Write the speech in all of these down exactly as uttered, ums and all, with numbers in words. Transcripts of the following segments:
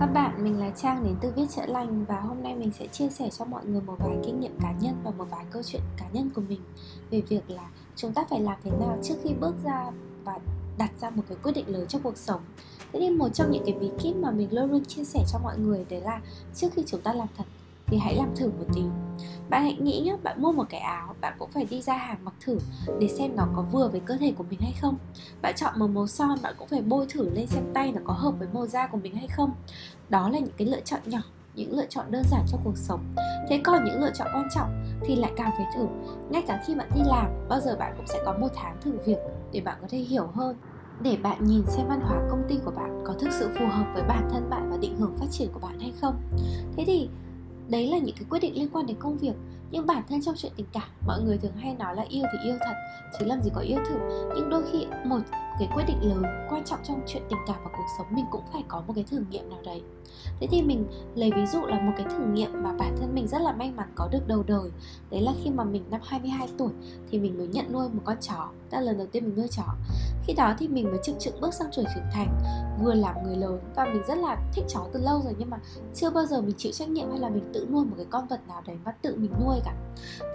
các bạn, mình là Trang đến từ Viết Chữa Lành và hôm nay mình sẽ chia sẻ cho mọi người một vài kinh nghiệm cá nhân và một vài câu chuyện cá nhân của mình về việc là chúng ta phải làm thế nào trước khi bước ra và đặt ra một cái quyết định lớn cho cuộc sống. Thế nên một trong những cái bí kíp mà mình luôn luôn chia sẻ cho mọi người đấy là trước khi chúng ta làm thật thì hãy làm thử một tí. Bạn hãy nghĩ nhé, bạn mua một cái áo, bạn cũng phải đi ra hàng mặc thử để xem nó có vừa với cơ thể của mình hay không. Bạn chọn một màu son, bạn cũng phải bôi thử lên xem tay nó có hợp với màu da của mình hay không. Đó là những cái lựa chọn nhỏ, những lựa chọn đơn giản trong cuộc sống. Thế còn những lựa chọn quan trọng thì lại càng phải thử. Ngay cả khi bạn đi làm, bao giờ bạn cũng sẽ có một tháng thử việc để bạn có thể hiểu hơn, để bạn nhìn xem văn hóa công ty của bạn có thực sự phù hợp với bản thân bạn và định hướng phát triển của bạn hay không. Thế thì đấy là những cái quyết định liên quan đến công việc. Nhưng bản thân trong chuyện tình cảm, mọi người thường hay nói là yêu thì yêu thật, chứ làm gì có yêu thử. Nhưng đôi khi một cái quyết định lớn, quan trọng trong chuyện tình cảm và cuộc sống, mình cũng phải có một cái thử nghiệm nào đấy. Thế thì mình lấy ví dụ là một cái thử nghiệm mà bản thân mình rất là may mắn có được đầu đời. Đấy là khi mà mình năm hai mươi hai tuổi thì mình mới nhận nuôi một con chó. Đó là lần đầu tiên mình nuôi chó. Khi đó thì mình mới chững chững bước sang tuổi trưởng thành, vừa làm người lớn, và mình rất là thích chó từ lâu rồi nhưng mà chưa bao giờ mình chịu trách nhiệm hay là mình tự nuôi một cái con vật nào đấy mà tự mình nuôi cả.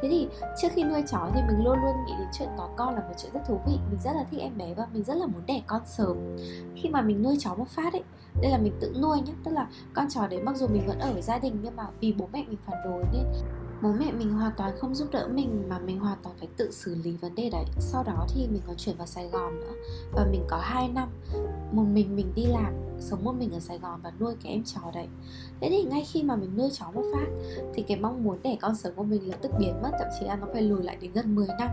Thế thì trước khi nuôi chó thì mình luôn luôn nghĩ đến chuyện có con là một chuyện rất thú vị. Mình rất là thích em bé và mình rất là muốn đẻ con sớm. Khi mà mình nuôi chó một phát ấy, đây là mình tự nuôi nhé, tức là con chó đấy mặc dù mình vẫn ở với gia đình nhưng mà vì bố mẹ mình phản đối nên bố mẹ mình hoàn toàn không giúp đỡ mình, mà mình hoàn toàn phải tự xử lý vấn đề đấy. Sau đó thì mình còn chuyển vào Sài Gòn nữa, và mình có hai năm một mình mình đi làm, sống một mình ở Sài Gòn và nuôi cái em chó đấy. Thế thì ngay khi mà mình nuôi chó một phát thì cái mong muốn đẻ con sớm của mình lập tức biến mất, thậm chí là nó phải lùi lại đến gần mười năm.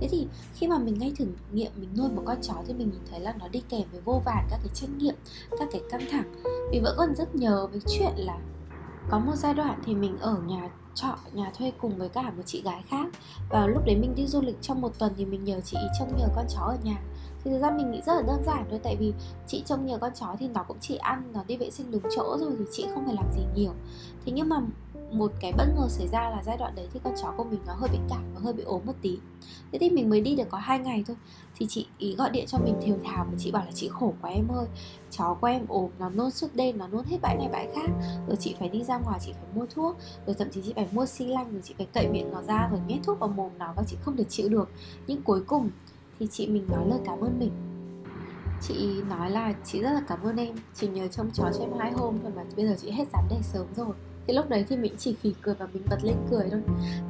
Thế thì khi mà mình ngay thử nghiệm mình nuôi một con chó thì mình nhìn thấy là nó đi kèm với vô vàn các cái trách nhiệm, các cái căng thẳng. Mình vẫn còn rất nhớ với chuyện là có một giai đoạn thì mình ở nhà trọ, nhà thuê cùng với cả một chị gái khác. Và lúc đấy mình đi du lịch trong một tuần thì mình nhờ chị ý trông nhờ con chó ở nhà. Thì thực ra mình nghĩ rất là đơn giản thôi, tại vì chị trông nhờ con chó thì nó cũng chỉ ăn, nó đi vệ sinh đúng chỗ rồi thì chị không phải làm gì nhiều. Thế nhưng mà một cái bất ngờ xảy ra là giai đoạn đấy thì con chó của mình nó hơi bị cảm và hơi bị ốm một tí. Thế thì mình mới đi được có hai ngày thôi thì chị ý gọi điện cho mình thều thào và chị bảo là chị khổ quá em ơi, chó của em ốm, nó nôn suốt đêm, nó nôn hết bãi này bãi khác, rồi chị phải đi ra ngoài, chị phải mua thuốc, rồi thậm chí chị phải mua xi lanh, rồi chị phải cậy miệng nó ra, rồi nhét thuốc vào mồm nó và chị không thể chịu được. Nhưng cuối cùng thì chị mình nói lời cảm ơn mình. Chị nói là chị rất là cảm ơn em, chị nhờ trông chó cho em hai hôm thôi mà bây giờ chị hết dám đẻ sớm rồi. Thì lúc đấy thì mình chỉ khỉ cười và mình bật lên cười thôi.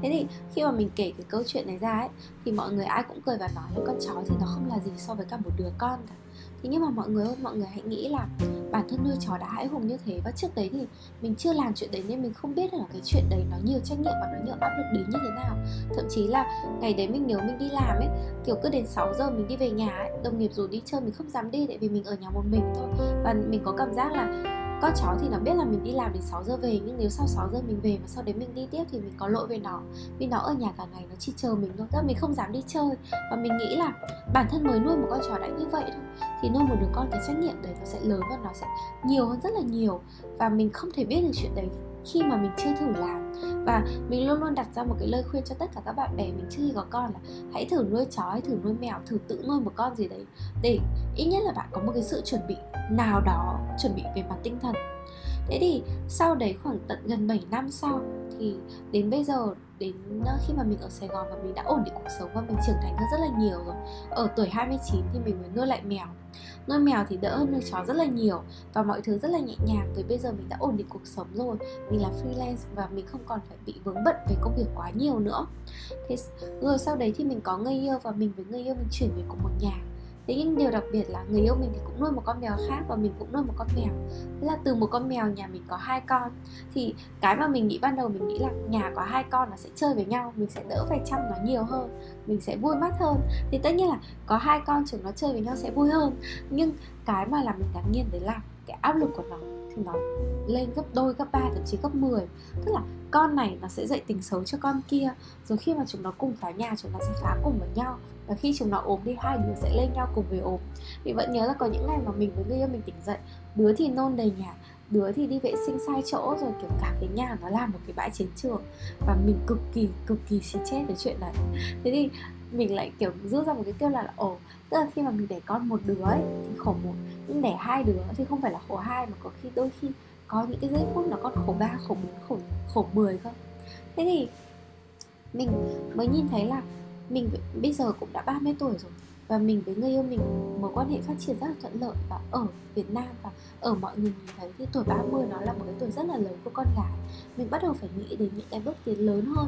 Thế thì khi mà mình kể cái câu chuyện này ra ấy thì mọi người ai cũng cười và nói là con chó thì nó không là gì so với cả một đứa con cả. Thế nhưng mà mọi người ơi, mọi người hãy nghĩ là bản thân nuôi chó đã hãi hùng như thế, và trước đấy thì mình chưa làm chuyện đấy nên mình không biết là cái chuyện đấy nó nhiều trách nhiệm và nó nhiều áp lực đến như thế nào. Thậm chí là ngày đấy mình nhớ mình đi làm ấy, kiểu cứ đến sáu giờ mình đi về nhà ấy, đồng nghiệp dù đi chơi mình không dám đi tại vì mình ở nhà một mình thôi. Và mình có cảm giác là con chó thì nó biết là mình đi làm đến sáu giờ về, nhưng nếu sau sáu giờ mình về mà sau đấy mình đi tiếp thì mình có lỗi với nó, vì nó ở nhà cả ngày nó chỉ chờ mình thôi. Tức là mình không dám đi chơi. Và mình nghĩ là bản thân mới nuôi một con chó đã như vậy thôi thì nuôi một đứa con cái trách nhiệm đấy nó sẽ lớn và nó sẽ nhiều hơn rất là nhiều. Và mình không thể biết được chuyện đấy khi mà mình chưa thử làm. Và mình luôn luôn đặt ra một cái lời khuyên cho tất cả các bạn bè mình trước khi có con là hãy thử nuôi chó, hãy thử nuôi mèo, thử tự nuôi một con gì đấy để ít nhất là bạn có một cái sự chuẩn bị nào đó, chuẩn bị về mặt tinh thần. Thế thì sau đấy khoảng tận gần bảy năm sau thì đến bây giờ, đến khi mà mình ở Sài Gòn và mình đã ổn định cuộc sống và mình trưởng thành hơn rất là nhiều rồi, ở tuổi hai mươi chín thì mình mới nuôi lại mèo. Nuôi mèo thì đỡ hơn nuôi chó rất là nhiều và mọi thứ rất là nhẹ nhàng. Tới bây giờ mình đã ổn định cuộc sống rồi, mình làm freelance và mình không còn phải bị vướng bận về công việc quá nhiều nữa. Thế rồi sau đấy thì mình có người yêu và mình với người yêu mình chuyển về cùng một nhà. Thế nhưng điều đặc biệt là người yêu mình thì cũng nuôi một con mèo khác và mình cũng nuôi một con mèo. Thế là từ một con mèo nhà mình có hai con. Thì cái mà mình nghĩ ban đầu mình nghĩ là nhà có hai con nó sẽ chơi với nhau, mình sẽ đỡ phải chăm nó nhiều hơn, mình sẽ vui mắt hơn. Thì tất nhiên là có hai con chúng nó chơi với nhau sẽ vui hơn. Nhưng cái mà làm mình đáng nghiền đấy là cái áp lực của nó thì nó lên gấp đôi, gấp ba, thậm chí gấp mười. Tức là con này nó sẽ dạy tính xấu cho con kia, rồi khi mà chúng nó cùng phá nhà chúng nó sẽ phá cùng với nhau, và khi chúng nó ốm thì hai đứa sẽ lên nhau cùng với ốm. Mình vẫn nhớ là có những ngày mà mình với người yêu mình tỉnh dậy, đứa thì nôn đầy nhà, đứa thì đi vệ sinh sai chỗ, rồi kiểu cả cái nhà nó làm một cái bãi chiến trường. Và mình cực kỳ cực kỳ xin chết về chuyện này. Thế thì mình lại kiểu rút ra một cái kêu là ồ, tức là khi mà mình đẻ con một đứa ấy thì khổ một, nhưng đẻ hai đứa thì không phải là khổ hai, mà có khi đôi khi có những cái giây phút nó còn khổ ba, khổ bốn, khổ, khổ mười cơ. Thế thì mình mới nhìn thấy là mình bây giờ cũng đã ba mươi tuổi rồi, và mình với người yêu mình mối quan hệ phát triển rất là thuận lợi. Và ở Việt Nam và ở mọi người nhìn thấy thì tuổi ba mươi nó là một cái tuổi rất là lớn của con gái. Mình bắt đầu phải nghĩ đến những cái bước tiến lớn hơn,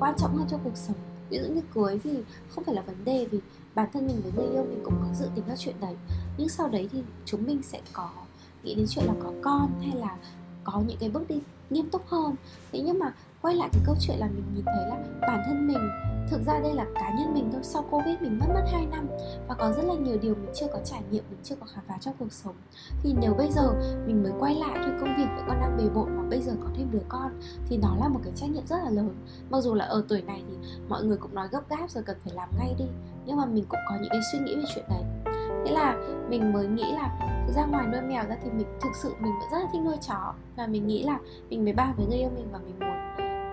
quan trọng hơn cho cuộc sống. Ví dụ như cưới thì không phải là vấn đề, vì bản thân mình với người yêu mình cũng có dự tính các chuyện đấy. Nhưng sau đấy thì chúng mình sẽ có nghĩ đến chuyện là có con hay là có những cái bước đi nghiêm túc hơn. Thế nhưng mà quay lại cái câu chuyện là mình nhìn thấy là bản thân mình, thực ra đây là cá nhân mình thôi, sau Covid mình mất mất hai năm, và có rất là nhiều điều mình chưa có trải nghiệm, mình chưa có khám phá trong cuộc sống. Thì nếu bây giờ mình mới quay lại thôi, công việc vẫn còn đang bề bộn, mà bây giờ có thêm đứa con thì nó là một cái trách nhiệm rất là lớn. Mặc dù là ở tuổi này thì mọi người cũng nói gấp gáp rồi cần phải làm ngay đi, nhưng mà mình cũng có những cái suy nghĩ về chuyện đấy. Thế là mình mới nghĩ là ra ngoài nuôi mèo ra thì mình thực sự mình vẫn rất là thích nuôi chó. Và mình nghĩ là mình mới bàn với người yêu mình và mình muốn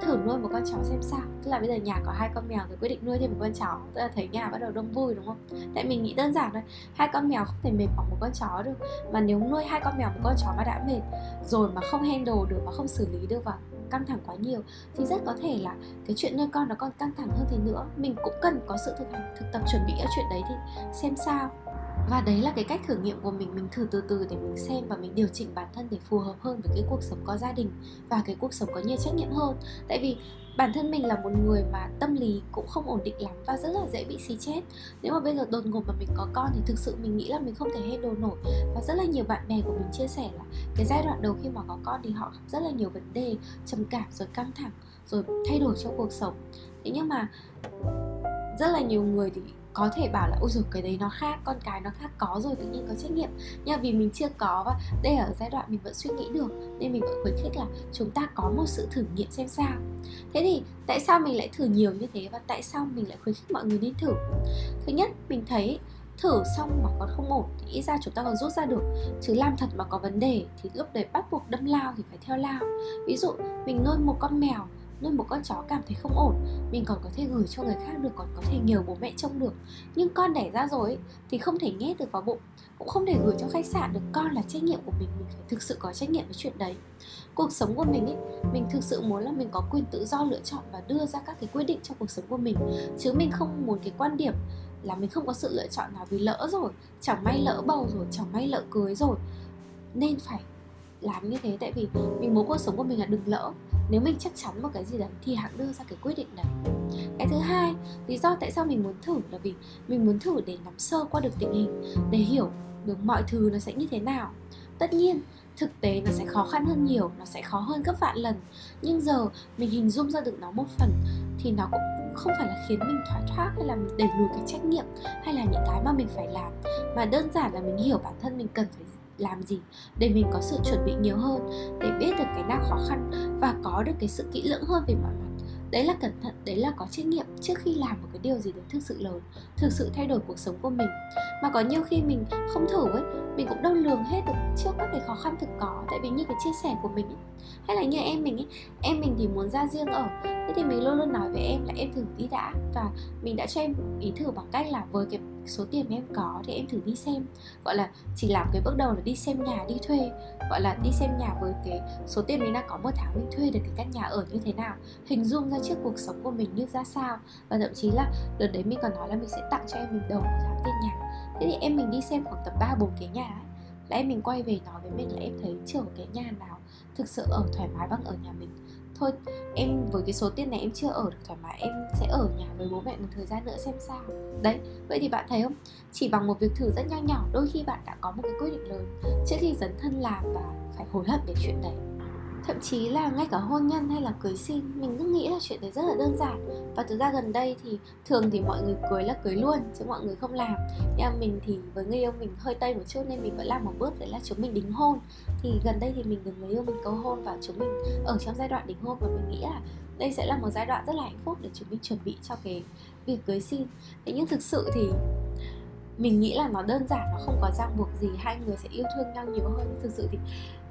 thử nuôi một con chó xem sao. Tức là bây giờ nhà có hai con mèo rồi quyết định nuôi thêm một con chó. Tức là thấy nhà bắt đầu đông vui, đúng không? Tại mình nghĩ đơn giản thôi, hai con mèo không thể mệt bằng một con chó được. Mà nếu nuôi hai con mèo một con chó mà đã mệt rồi, mà không handle được, mà không xử lý được và căng thẳng quá nhiều, thì rất có thể là cái chuyện nuôi con nó còn căng thẳng hơn thế nữa. Mình cũng cần có sự thực hành, thực tập chuẩn bị ở chuyện đấy thì xem sao. Và đấy là cái cách thử nghiệm của mình, mình thử từ từ để mình xem và mình điều chỉnh bản thân để phù hợp hơn với cái cuộc sống có gia đình và cái cuộc sống có nhiều trách nhiệm hơn. Tại vì bản thân mình là một người mà tâm lý cũng không ổn định lắm và rất là dễ bị xì chết. Nếu mà bây giờ đột ngột mà mình có con thì thực sự mình nghĩ là mình không thể handle nổi. Và rất là nhiều bạn bè của mình chia sẻ là cái giai đoạn đầu khi mà có con thì họ gặp rất là nhiều vấn đề, trầm cảm rồi căng thẳng rồi thay đổi trong cuộc sống. Thế nhưng mà rất là nhiều người thì có thể bảo là ôi dồi cái đấy nó khác, con cái nó khác, có rồi tự nhiên có trách nhiệm. Nhưng vì mình chưa có và đây ở giai đoạn mình vẫn suy nghĩ được, nên mình vẫn khuyến khích là chúng ta có một sự thử nghiệm xem sao. Thế thì tại sao mình lại thử nhiều như thế và tại sao mình lại khuyến khích mọi người nên thử? Thứ nhất, mình thấy thử xong mà còn không ổn thì ít ra chúng ta còn rút ra được, chứ làm thật mà có vấn đề thì lúc đấy bắt buộc đâm lao thì phải theo lao. Ví dụ mình nuôi một con mèo, nuôi một con chó cảm thấy không ổn, mình còn có thể gửi cho người khác được, còn có thể nhờ bố mẹ trông được. Nhưng con đẻ ra rồi ấy, thì không thể nhét được vào bụng, cũng không thể gửi cho khách sạn được. Con là trách nhiệm của mình, mình phải thực sự có trách nhiệm với chuyện đấy. Cuộc sống của mình ấy, mình thực sự muốn là mình có quyền tự do lựa chọn và đưa ra các cái quyết định trong cuộc sống của mình, chứ mình không muốn cái quan điểm là mình không có sự lựa chọn nào, vì lỡ rồi, chẳng may lỡ bầu rồi, chẳng may lỡ cưới rồi nên phải làm như thế. Tại vì mình muốn cuộc sống của mình là đừng lỡ. Nếu mình chắc chắn một cái gì đấy thì hãng đưa ra cái quyết định đấy. Cái thứ hai, lý do tại sao mình muốn thử là vì mình muốn thử để nắm sơ qua được tình hình, để hiểu được mọi thứ nó sẽ như thế nào. Tất nhiên, thực tế nó sẽ khó khăn hơn nhiều, nó sẽ khó hơn gấp vạn lần. Nhưng giờ mình hình dung ra được nó một phần thì nó cũng không phải là khiến mình thoái thác hay là mình đẩy lùi cái trách nhiệm hay là những cái mà mình phải làm, mà đơn giản là mình hiểu bản thân mình cần phải làm gì để mình có sự chuẩn bị nhiều hơn, để biết được cái nào khó khăn và có được cái sự kỹ lưỡng hơn về mọi mặt. Đấy là cẩn thận, đấy là có trách nhiệm trước khi làm một cái điều gì đấy thực sự lớn, thực sự thay đổi cuộc sống của mình. Mà có nhiều khi mình không thử ấy, mình cũng đâu lường hết được trước các cái khó khăn thực có. Tại vì như cái chia sẻ của mình ấy, hay là như em mình ấy, em mình thì muốn ra riêng ở. Thế thì mình luôn luôn nói với em là em thử đi đã, và mình đã cho em ý thử bằng cách là với cái số tiền mà em có thì em thử đi xem. Gọi là chỉ làm cái bước đầu là đi xem nhà, đi thuê. Gọi là đi xem nhà với cái số tiền mình đang có một tháng, mình thuê được cái căn nhà ở như thế nào, hình dung ra trước cuộc sống của mình như ra sao. Và thậm chí là đợt đấy mình còn nói là mình sẽ tặng cho em mình đầu một tháng tiền nhà. Thế thì em mình đi xem khoảng tầm ba bốn cái nhà ấy, là em mình quay về nói với mình là em thấy chưa có cái nhà nào thực sự ở thoải mái bằng ở nhà mình. Thôi em với cái số tiền này em chưa ở được thoải mái, em sẽ ở nhà với bố mẹ một thời gian nữa xem sao. Đấy, vậy thì bạn thấy không? Chỉ bằng một việc thử rất nho nhỏ, đôi khi bạn đã có một cái quyết định lớn trước khi dấn thân làm và phải hối hận về chuyện đấy. Thậm chí là ngay cả hôn nhân hay là cưới xin, mình cứ nghĩ là chuyện đấy rất là đơn giản. Và thực ra gần đây thì thường thì mọi người cưới là cưới luôn, chứ mọi người không làm. Nhưng mình thì với người yêu mình hơi tây một chút nên mình vẫn làm một bước, đấy là chúng mình đính hôn. Thì gần đây thì mình với người yêu mình cầu hôn và chúng mình ở trong giai đoạn đính hôn, và mình nghĩ là đây sẽ là một giai đoạn rất là hạnh phúc để chúng mình chuẩn bị cho cái việc cưới xin. Thế nhưng thực sự thì mình nghĩ là nó đơn giản, nó không có ràng buộc gì, hai người sẽ yêu thương nhau nhiều hơn. Nhưng thực sự thì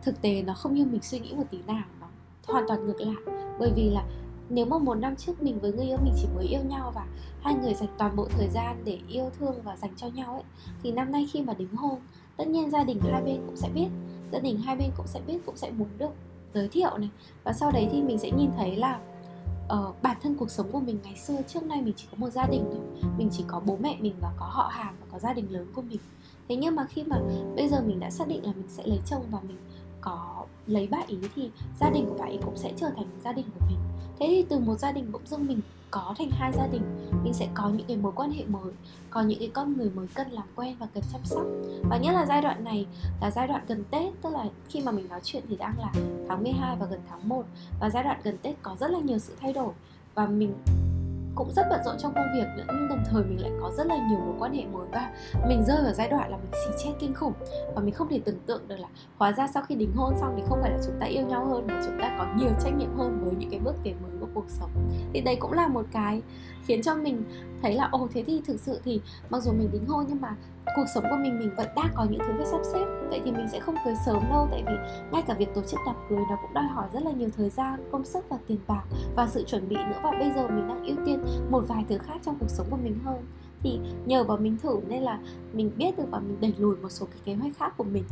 thực tế nó không như mình suy nghĩ một tí nào, nó hoàn toàn ngược lại. Bởi vì là nếu mà một năm trước mình với người yêu mình chỉ mới yêu nhau và hai người dành toàn bộ thời gian để yêu thương và dành cho nhau ấy, thì năm nay khi mà đính hôn, tất nhiên gia đình hai bên cũng sẽ biết. gia đình hai bên cũng sẽ biết, cũng sẽ muốn được giới thiệu này. Và sau đấy thì mình sẽ nhìn thấy là uh, bản thân cuộc sống của mình ngày xưa trước nay mình chỉ có một gia đình thôi, mình chỉ có bố mẹ mình và có họ hàng và có gia đình lớn của mình. Thế nhưng mà khi mà bây giờ mình đã xác định là mình sẽ lấy chồng và mình có lấy bạn ý thì gia đình của bạn ý cũng sẽ trở thành gia đình của mình. Thế thì từ một gia đình bỗng dưng mình có thành hai gia đình, mình sẽ có những cái mối quan hệ mới, có những cái con người mới cần làm quen và cần chăm sóc. Và nhất là giai đoạn này là giai đoạn gần Tết, tức là khi mà mình nói chuyện thì đang là tháng mười hai và gần tháng một. Và giai đoạn gần Tết có rất là nhiều sự thay đổi và mình cũng rất bận rộn trong công việc nữa, nhưng đồng thời mình lại có rất là nhiều mối quan hệ mới và mình rơi vào giai đoạn là mình xì chết kinh khủng. Và mình không thể tưởng tượng được là hóa ra sau khi đính hôn xong thì không phải là chúng ta yêu nhau hơn mà chúng ta có nhiều trách nhiệm hơn với những cái bước tiến mới của cuộc sống. Thì đấy cũng là một cái khiến cho mình thấy là ồ, thế thì thực sự thì mặc dù mình đính hôn nhưng mà cuộc sống của mình mình vẫn đang có những thứ phải sắp xếp. Vậy thì mình sẽ không cưới sớm đâu, tại vì ngay cả việc tổ chức đám cưới nó cũng đòi hỏi rất là nhiều thời gian, công sức và tiền bạc và sự chuẩn bị nữa. Và bây giờ mình đang ưu tiên một vài thứ khác trong cuộc sống của mình hơn. Thì nhờ vào mình thử nên là mình biết được và mình đẩy lùi một số cái kế hoạch khác của mình.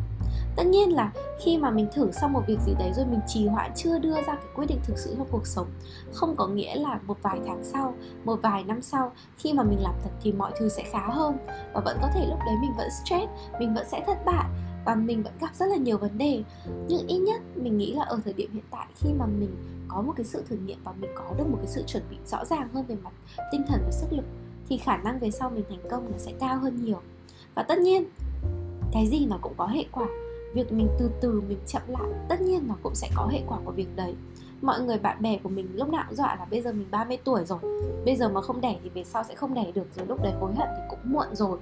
Tất nhiên là khi mà mình thử xong một việc gì đấy rồi mình trì hoãn chưa đưa ra cái quyết định thực sự trong cuộc sống, không có nghĩa là một vài tháng sau, một vài năm sau khi mà mình làm thật thì mọi thứ sẽ khá hơn. Và vẫn có thể lúc đấy mình vẫn stress, mình vẫn sẽ thất bại và mình vẫn gặp rất là nhiều vấn đề. Nhưng ít nhất mình nghĩ là ở thời điểm hiện tại, khi mà mình có một cái sự thử nghiệm và mình có được một cái sự chuẩn bị rõ ràng hơn về mặt tinh thần và sức lực, thì khả năng về sau mình thành công nó sẽ cao hơn nhiều. Và tất nhiên cái gì nó cũng có hệ quả. Việc mình từ từ, mình chậm lại, tất nhiên nó cũng sẽ có hệ quả của việc đấy. Mọi người bạn bè của mình lúc nào cũng dọa là bây giờ mình ba mươi tuổi rồi, bây giờ mà không đẻ thì về sau sẽ không đẻ được, rồi lúc đấy hối hận thì cũng muộn rồi.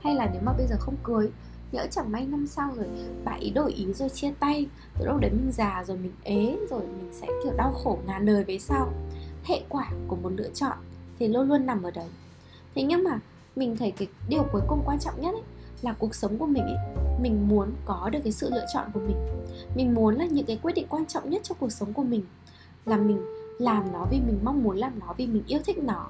Hay là nếu mà bây giờ không cưới, nhỡ chẳng may năm sau rồi bạn ý đổi ý rồi chia tay, rồi lúc đấy mình già rồi, mình ế rồi, mình sẽ kiểu đau khổ ngàn đời về sau. Hệ quả của một lựa chọn thì luôn luôn nằm ở đấy. Thế nhưng mà mình thấy cái điều cuối cùng quan trọng nhất ấy, là cuộc sống của mình ấy, mình muốn có được cái sự lựa chọn của mình. Mình muốn là những cái quyết định quan trọng nhất trong cuộc sống của mình là mình làm nó vì mình mong muốn làm nó, vì mình yêu thích nó,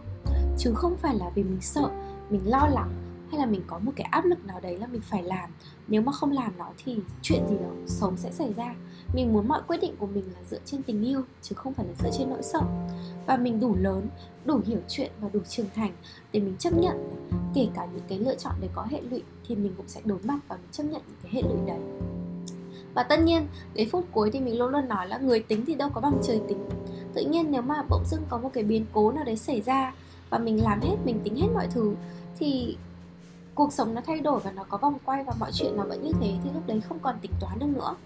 chứ không phải là vì mình sợ, mình lo lắng hay là mình có một cái áp lực nào đấy là mình phải làm. Nếu mà không làm nó thì chuyện gì đó xấu sẽ xảy ra. Mình muốn mọi quyết định của mình là dựa trên tình yêu chứ không phải là dựa trên nỗi sợ. Và mình đủ lớn, đủ hiểu chuyện và đủ trưởng thành để mình chấp nhận là kể cả những cái lựa chọn để có hệ lụy thì mình cũng sẽ đối mặt và mình chấp nhận những cái hệ lụy đấy. Và tất nhiên đến phút cuối thì mình luôn luôn nói là người tính thì đâu có bằng trời tính. Tự nhiên nếu mà bỗng dưng có một cái biến cố nào đấy xảy ra và mình làm hết, mình tính hết mọi thứ thì cuộc sống nó thay đổi và nó có vòng quay và mọi chuyện nó vẫn như thế, thì lúc đấy không còn tính toán được nữa.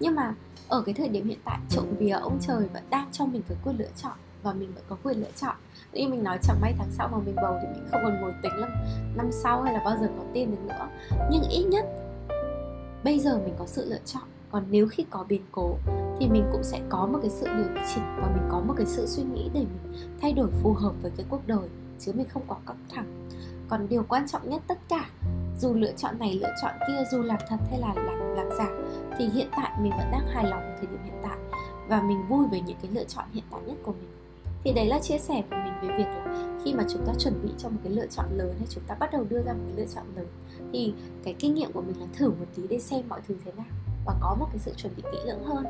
Nhưng mà ở cái thời điểm hiện tại, trộm vía ông trời vẫn đang cho mình cái quyền lựa chọn và mình vẫn có quyền lựa chọn. Như mình nói, chẳng may tháng sau mà mình bầu thì mình không còn ngồi tính lắm năm sau hay là bao giờ có tiền được nữa. Nhưng ít nhất bây giờ mình có sự lựa chọn. Còn nếu khi có biến cố thì mình cũng sẽ có một cái sự điều chỉnh và mình có một cái sự suy nghĩ để mình thay đổi phù hợp với cái cuộc đời, chứ mình không quá căng thẳng. Còn điều quan trọng nhất tất cả, dù lựa chọn này lựa chọn kia, dù làm thật hay là làm, làm giả, thì hiện tại mình vẫn đang hài lòng với thời điểm hiện tại và mình vui với những cái lựa chọn hiện tại nhất của mình. Thì đấy là chia sẻ của mình về việc là khi mà chúng ta chuẩn bị cho một cái lựa chọn lớn hay chúng ta bắt đầu đưa ra một cái lựa chọn lớn thì cái kinh nghiệm của mình là thử một tí để xem mọi thứ thế nào và có một cái sự chuẩn bị kỹ lưỡng hơn.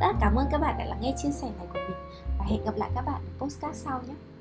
Rất cảm ơn các bạn đã lắng nghe chia sẻ này của mình và hẹn gặp lại các bạn ở podcast sau nhé.